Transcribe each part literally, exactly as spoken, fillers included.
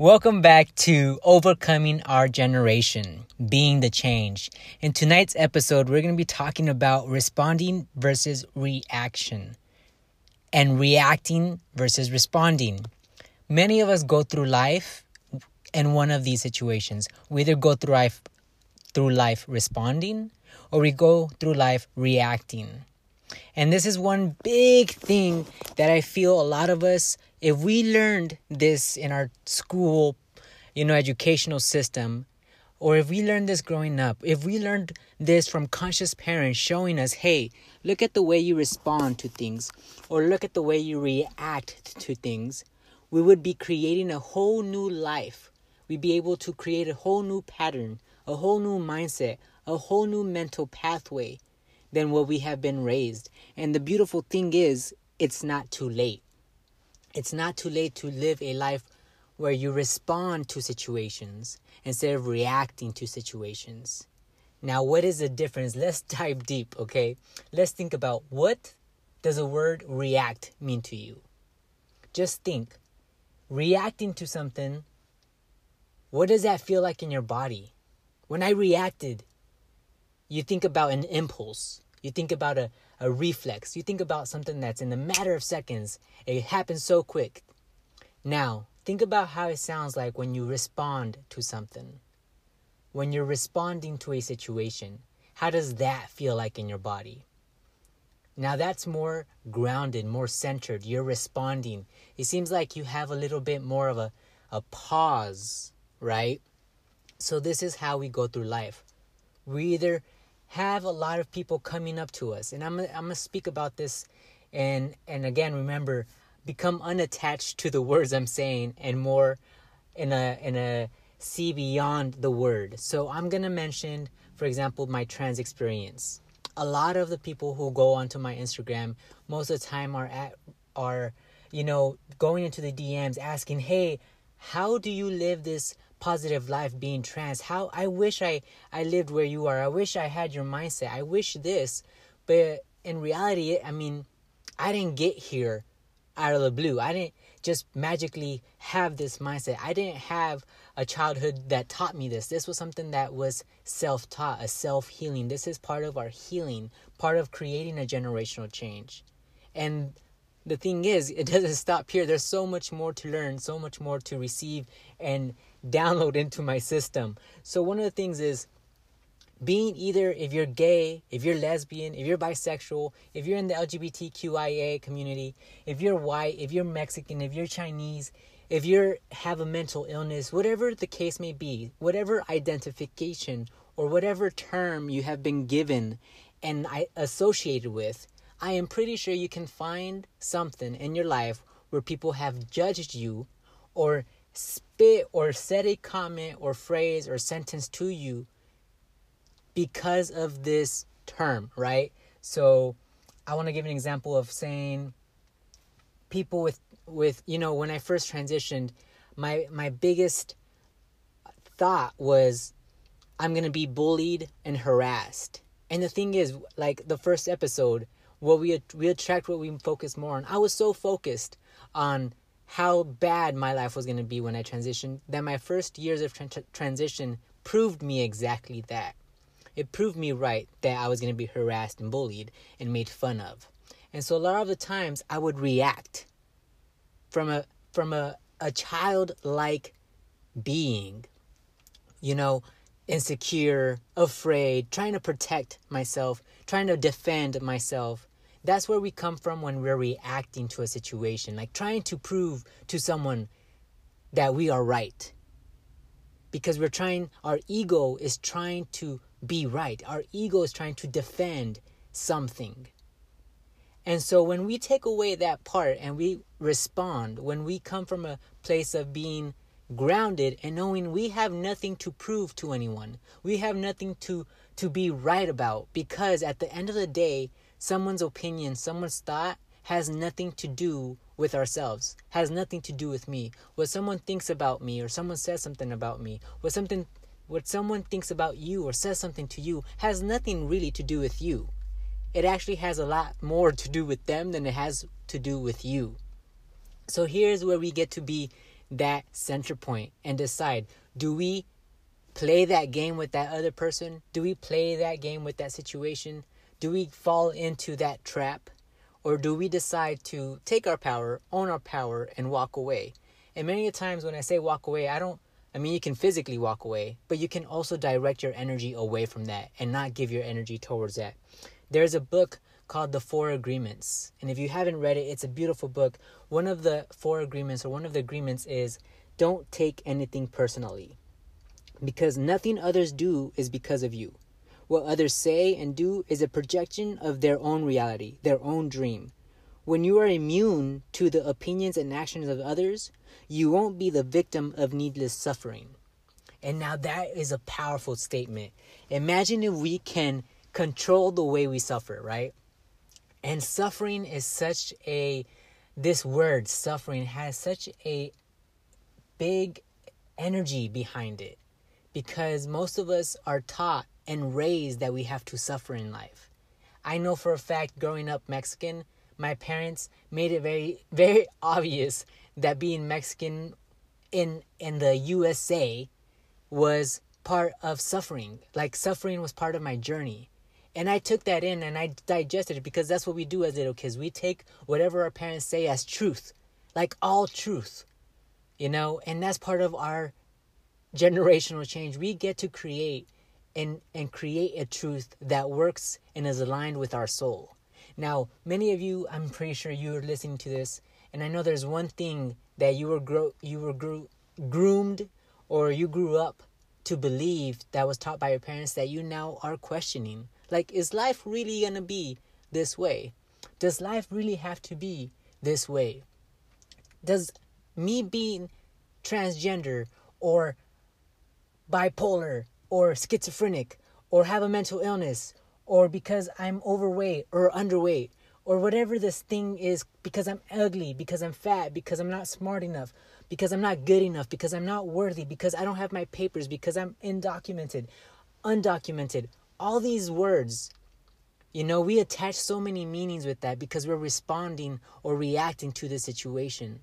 Welcome back to Overcoming Our Generation, Being The Change. In tonight's episode, we're going to be talking about responding versus reaction and reacting versus responding. Many of us go through life in one of these situations. We either go through life, through life responding or we go through life reacting. And this is one big thing that I feel a lot of us, if we learned this in our school, you know, educational system, or if we learned this growing up, if we learned this from conscious parents showing us, hey, look at the way you respond to things, or look at the way you react to things, we would be creating a whole new life. We'd be able to create a whole new pattern, a whole new mindset, a whole new mental pathway than what we have been raised. And the beautiful thing is, it's not too late. It's not too late to live a life where you respond to situations instead of reacting to situations. Now, what is the difference? Let's dive deep, okay? Let's think about, what does the word react mean to you? Just think. Reacting to something, what does that feel like in your body? When I reacted, you think about an impulse. You think about a, a reflex. You think about something that's in a matter of seconds. It happens so quick. Now, think about how it sounds like when you respond to something. When you're responding to a situation, how does that feel like in your body? Now, that's more grounded, more centered. You're responding. It seems like you have a little bit more of a, a pause, right? So this is how we go through life. We either have a lot of people coming up to us. And I'm, I'm going to speak about this. And, and again, remember, become unattached to the words I'm saying and more in a, in a see beyond the word. So I'm going to mention, for example, my trans experience. A lot of the people who go onto my Instagram most of the time are at, are, you know, going into the D Ms asking, hey, how do you live this positive life being trans? How I wish I, I lived where you are. I wish I had your mindset. I wish this. But in reality, I mean, I didn't get here out of the blue. I didn't just magically have this mindset. I didn't have a childhood that taught me this. This was something that was self-taught, a self-healing. This is part of our healing, part of creating a generational change. And the thing is, it doesn't stop here. There's so much more to learn, so much more to receive and download into my system. So one of the things is being either, if you're gay, if you're lesbian, if you're bisexual, if you're in the L G B T Q I A community, if you're white, if you're Mexican, if you're Chinese, if you have a mental illness, whatever the case may be, whatever identification or whatever term you have been given and associated with, I am pretty sure you can find something in your life where people have judged you or spit or said a comment or phrase or sentence to you because of this term, right? So I want to give an example of saying people with, with you know, when I first transitioned, my, my biggest thought was I'm going to be bullied and harassed. And the thing is, like the first episode, what we, we attract what we focus more on. I was so focused on how bad my life was going to be when I transitioned, that my first years of tra- transition proved me exactly that. It proved me right that I was going to be harassed and bullied and made fun of. And so a lot of the times I would react from a from a, a childlike being, you know, insecure, afraid, trying to protect myself, trying to defend myself. That's where we come from when we're reacting to a situation, like trying to prove to someone that we are right. Because we're trying, our ego is trying to be right. Our ego is trying to defend something. And so when we take away that part and we respond, when we come from a place of being grounded and knowing we have nothing to prove to anyone, we have nothing to, to be right about, because at the end of the day, someone's opinion, someone's thought has nothing to do with ourselves, has nothing to do with me. What someone thinks about me or someone says something about me, what something, what someone thinks about you or says something to you has nothing really to do with you. It actually has a lot more to do with them than it has to do with you. So here's where we get to be that center point and decide, do we play that game with that other person? Do we play that game with that situation? Do we fall into that trap? Or do we decide to take our power, own our power, and walk away? And many times when I say walk away, I don't, I mean, you can physically walk away, but you can also direct your energy away from that and not give your energy towards that. There's a book called The Four Agreements. And if you haven't read it, it's a beautiful book. One of the four agreements, or one of the agreements, is don't take anything personally, because nothing others do is because of you. What others say and do is a projection of their own reality, their own dream. When you are immune to the opinions and actions of others, you won't be the victim of needless suffering. And now that is a powerful statement. Imagine if we can control the way we suffer, right? And suffering is such a, this word suffering has such a big energy behind it, because most of us are taught and raised that we have to suffer in life. I know for a fact, growing up Mexican, my parents made it very, very obvious that being Mexican in in the U S A was part of suffering. Like, suffering was part of my journey. And I took that in and I digested it, because that's what we do as little kids. We take whatever our parents say as truth, like all truth, you know? And that's part of our generational change. We get to create And, and create a truth that works and is aligned with our soul. Now, many of you, I'm pretty sure you are listening to this, and I know there's one thing that you were gro- you were gro- groomed or you grew up to believe that was taught by your parents that you now are questioning. Like, is life really going to be this way? Does life really have to be this way? Does me being transgender or bipolar or schizophrenic, or have a mental illness, or because I'm overweight or underweight, or whatever this thing is, because I'm ugly, because I'm fat, because I'm not smart enough, because I'm not good enough, because I'm not worthy, because I don't have my papers, because I'm undocumented, undocumented. All these words, you know, we attach so many meanings with that because we're responding or reacting to the situation.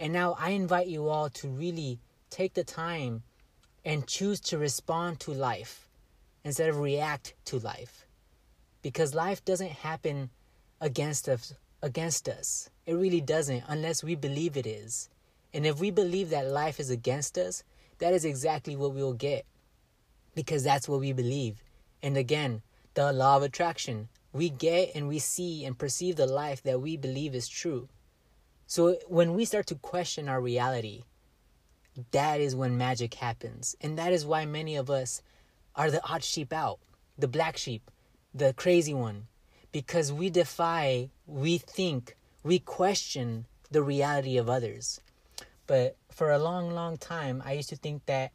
And now I invite you all to really take the time and choose to respond to life instead of react to life. Because life doesn't happen against us. Against us, It really doesn't, unless we believe it is. And if we believe that life is against us, that is exactly what we will get. Because that's what we believe. And again, the law of attraction. We get and we see and perceive the life that we believe is true. So when we start to question our reality, that is when magic happens. And that is why many of us are the odd sheep out, the black sheep, the crazy one. Because we defy, we think, we question the reality of others. But for a long, long time, I used to think that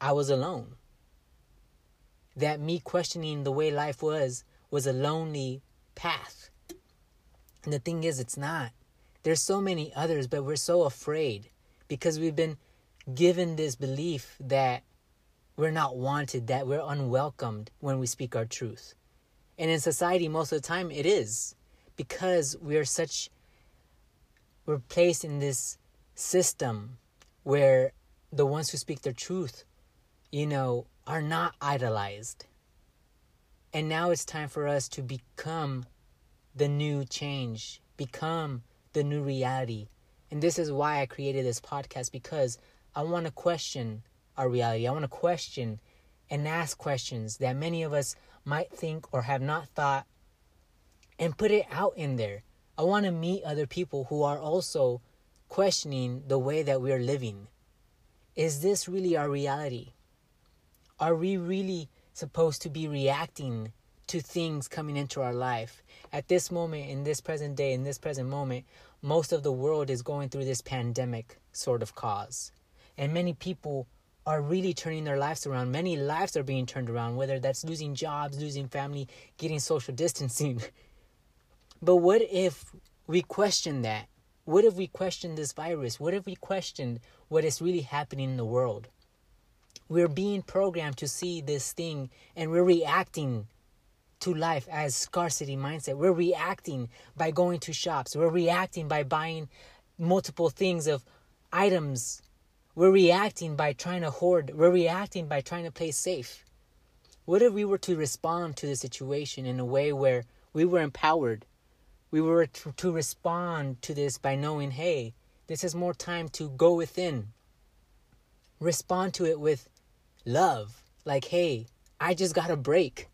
I was alone. That me questioning the way life was, was a lonely path. And the thing is, it's not. There's so many others, but we're so afraid. Because we've been given this belief that we're not wanted, that we're unwelcomed when we speak our truth. And in society, most of the time, it is. Because we're such, we're placed in this system where the ones who speak their truth, you know, are not idolized. And now it's time for us to become the new change, become the new reality. And this is why I created this podcast, because I want to question our reality. I want to question and ask questions that many of us might think or have not thought, and put it out in there. I want to meet other people who are also questioning the way that we are living. Is this really our reality? Are we really supposed to be reacting to things coming into our life? At this moment, in this present day, in this present moment, most of the world is going through this pandemic sort of cause. And many people are really turning their lives around. Many lives are being turned around, whether that's losing jobs, losing family, getting social distancing. But what if we question that? What if we question this virus? What if we questioned what is really happening in the world? We're being programmed to see this thing, and we're reacting to life as scarcity mindset. We're reacting by going to shops. We're reacting by buying multiple things of items. We're reacting by trying to hoard. We're reacting by trying to play safe. What if we were to respond to the situation in a way where we were empowered? We were to, to respond to this by knowing, hey, this is more time to go within. Respond to it with love. Like, hey, I just got a break.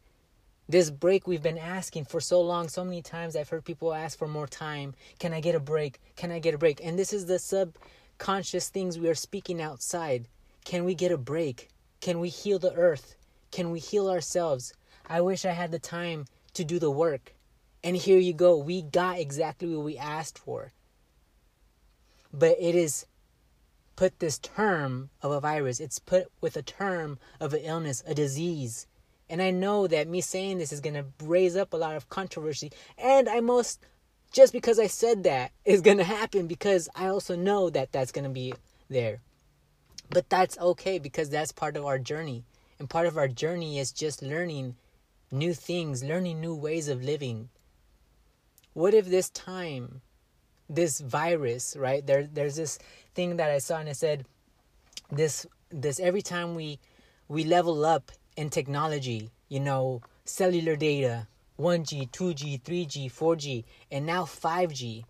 This break we've been asking for so long. So many times I've heard people ask for more time. Can I get a break? Can I get a break? And this is the subconscious things we are speaking outside. Can we get a break? Can we heal the earth? Can we heal ourselves? I wish I had the time to do the work. And here you go. We got exactly what we asked for. But it is put this term of a virus. It's put with a term of an illness, a disease. And I know that me saying this is going to raise up a lot of controversy. And I most, just because I said that, is going to happen. Because I also know that that's going to be there. But that's okay, because that's part of our journey. And part of our journey is just learning new things. Learning new ways of living. What if this time, this virus, right? There, there's this thing that I saw and it said, this, this every time we, we level up in technology, you know, cellular data, one G, two G, three G, four G, and now five G.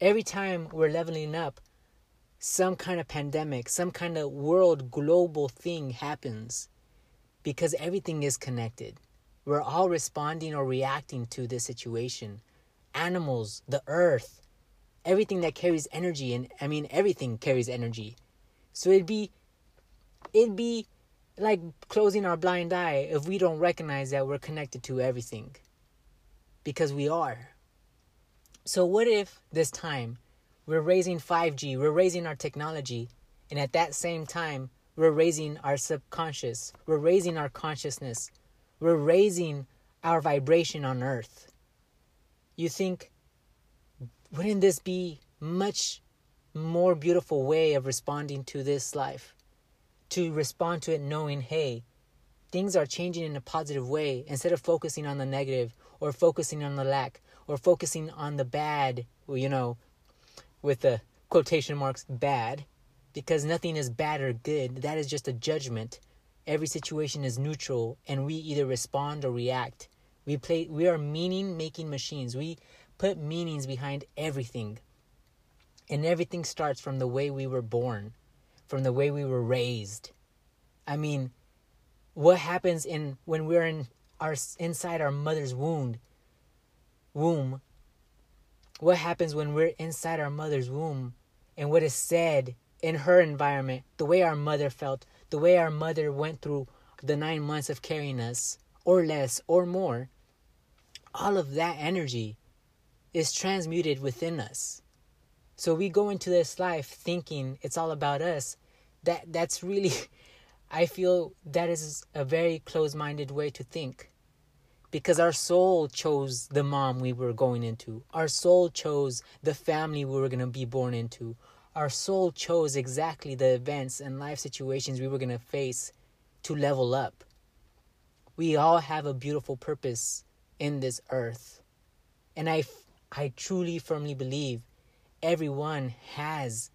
Every time we're leveling up, some kind of pandemic, some kind of world global thing happens because everything is connected. We're all responding or reacting to this situation. Animals, the earth, everything that carries energy, and I mean, everything carries energy. So it'd be, it'd be, like closing our blind eye if we don't recognize that we're connected to everything. Because we are. So what if this time we're raising five G, we're raising our technology, and at that same time we're raising our subconscious, we're raising our consciousness, we're raising our vibration on earth. You think, wouldn't this be much more beautiful way of responding to this life? To respond to it knowing, hey, things are changing in a positive way instead of focusing on the negative or focusing on the lack or focusing on the bad, you know, with the quotation marks, bad, because nothing is bad or good. That is just a judgment. Every situation is neutral and we either respond or react. We play, we are meaning-making machines. We put meanings behind everything. And everything starts from the way we were born. From the way we were raised. I mean, what happens in when we're in our inside our mother's womb? Womb. What happens when we're inside our mother's womb, and what is said in her environment? The way our mother felt, the way our mother went through the nine months of carrying us, or less, or more. All of that energy is transmuted within us. So we go into this life thinking it's all about us. That that's really, I feel that is a very closed-minded way to think, because our soul chose the mom we were going into. Our soul chose the family we were going to be born into. Our soul chose exactly the events and life situations we were going to face to level up. We all have a beautiful purpose in this earth. And I, I truly, firmly believe everyone has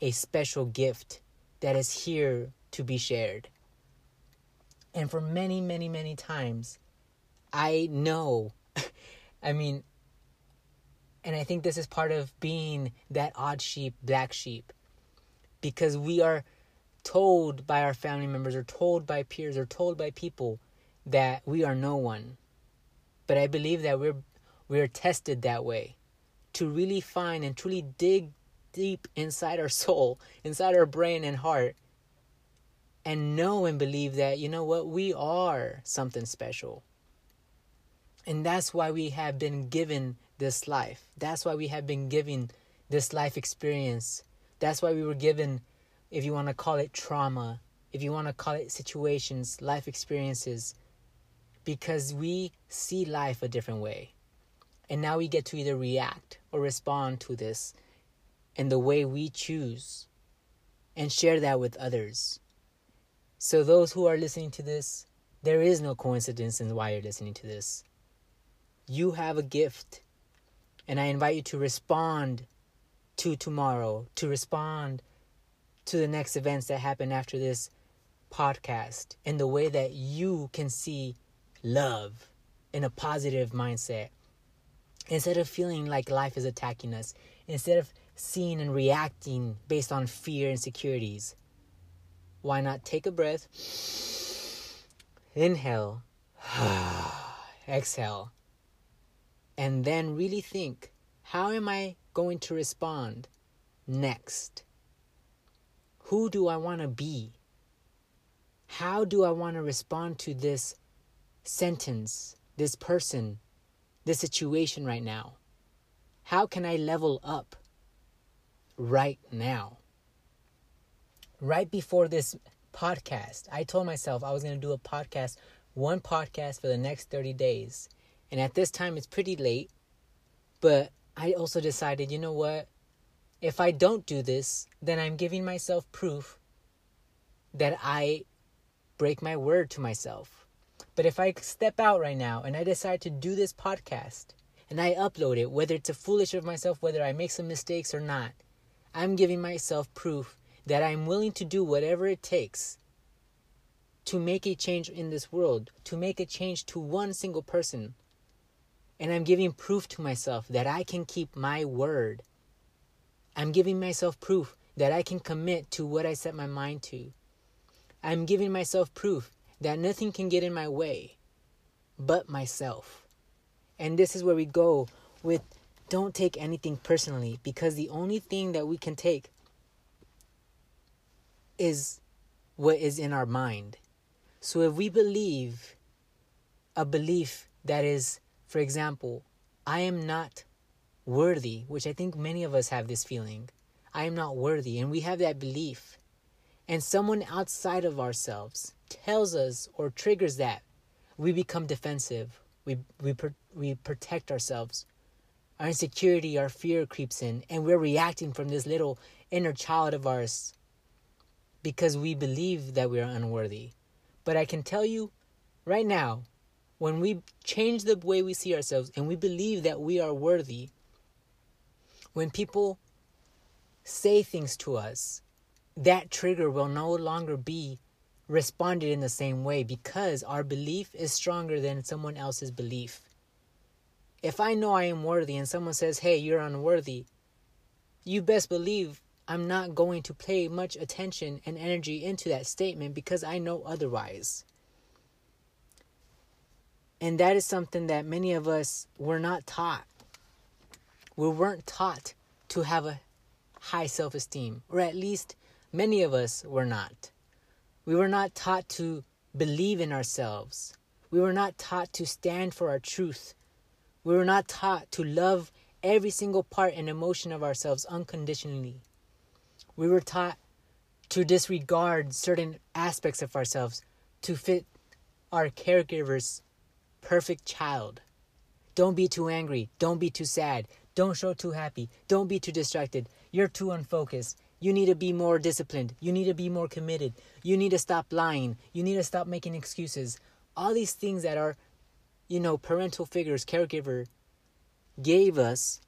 a special gift that is here to be shared. And for many, many, many times, I know, I mean, and I think this is part of being that odd sheep, black sheep, because we are told by our family members or told by peers or told by people that we are no one. But I believe that we're we're tested that way. To really find and truly dig deep inside our soul, inside our brain and heart, and know and believe that, you know what, we are something special. And that's why we have been given this life. That's why we have been given this life experience. That's why we were given, if you want to call it trauma, if you want to call it situations, life experiences, because we see life a different way. And now we get to either react or respond to this in the way we choose and share that with others. So those who are listening to this, there is no coincidence in why you're listening to this. You have a gift, and I invite you to respond to tomorrow, to respond to the next events that happen after this podcast, in the way that you can see love in a positive mindset. Instead of feeling like life is attacking us, instead of seeing and reacting based on fear and insecurities, why not take a breath, inhale, exhale, and then really think, how am I going to respond next? Who do I want to be? How do I want to respond to this sentence, this person, this situation right now? How can I level up right now? Right before this podcast, I told myself I was going to do a podcast, one podcast for the next thirty days. And at this time, it's pretty late. But I also decided, you know what? If I don't do this, then I'm giving myself proof that I break my word to myself. But if I step out right now and I decide to do this podcast and I upload it, whether it's a foolish of myself, whether I make some mistakes or not, I'm giving myself proof that I'm willing to do whatever it takes to make a change in this world, to make a change to one single person. And I'm giving proof to myself that I can keep my word. I'm giving myself proof that I can commit to what I set my mind to. I'm giving myself proof that nothing can get in my way but myself. And this is where we go with don't take anything personally, because the only thing that we can take is what is in our mind. So if we believe a belief that is, for example, I am not worthy, which I think many of us have this feeling, I am not worthy, and we have that belief, and someone outside of ourselves tells us or triggers that, we become defensive. We we we protect ourselves. Our insecurity, our fear creeps in, and we're reacting from this little inner child of ours because we believe that we are unworthy. But I can tell you right now, when we change the way we see ourselves and we believe that we are worthy, when people say things to us, that trigger will no longer be responded in the same way, because our belief is stronger than someone else's belief. If I know I am worthy and someone says, hey, you're unworthy, you best believe I'm not going to pay much attention and energy into that statement, because I know otherwise. And that is something that many of us were not taught. We weren't taught to have a high self-esteem, or at least many of us were not. We were not taught to believe in ourselves. We were not taught to stand for our truth. We were not taught to love every single part and emotion of ourselves unconditionally. We were taught to disregard certain aspects of ourselves to fit our caregiver's perfect child. Don't be too angry. Don't be too sad. Don't show too happy. Don't be too distracted. You're too unfocused. You need to be more disciplined. You need to be more committed. You need to stop lying. You need to stop making excuses. All these things that our, you know, parental figures, caregiver gave us,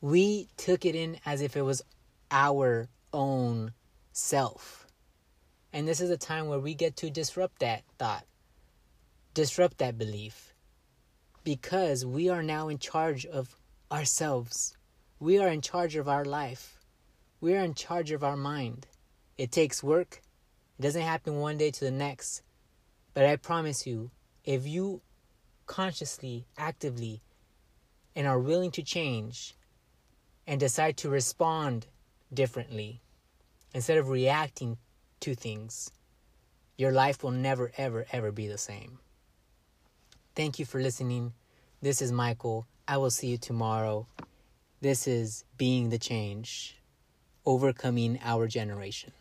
we took it in as if it was our own self. And this is a time where we get to disrupt that thought, disrupt that belief, because we are now in charge of ourselves. We are in charge of our life. We are in charge of our mind. It takes work. It doesn't happen one day to the next. But I promise you, if you consciously, actively, and are willing to change and decide to respond differently instead of reacting to things, your life will never, ever, ever be the same. Thank you for listening. This is Michael. I will see you tomorrow. This is Being the Change. Overcoming Our Generation.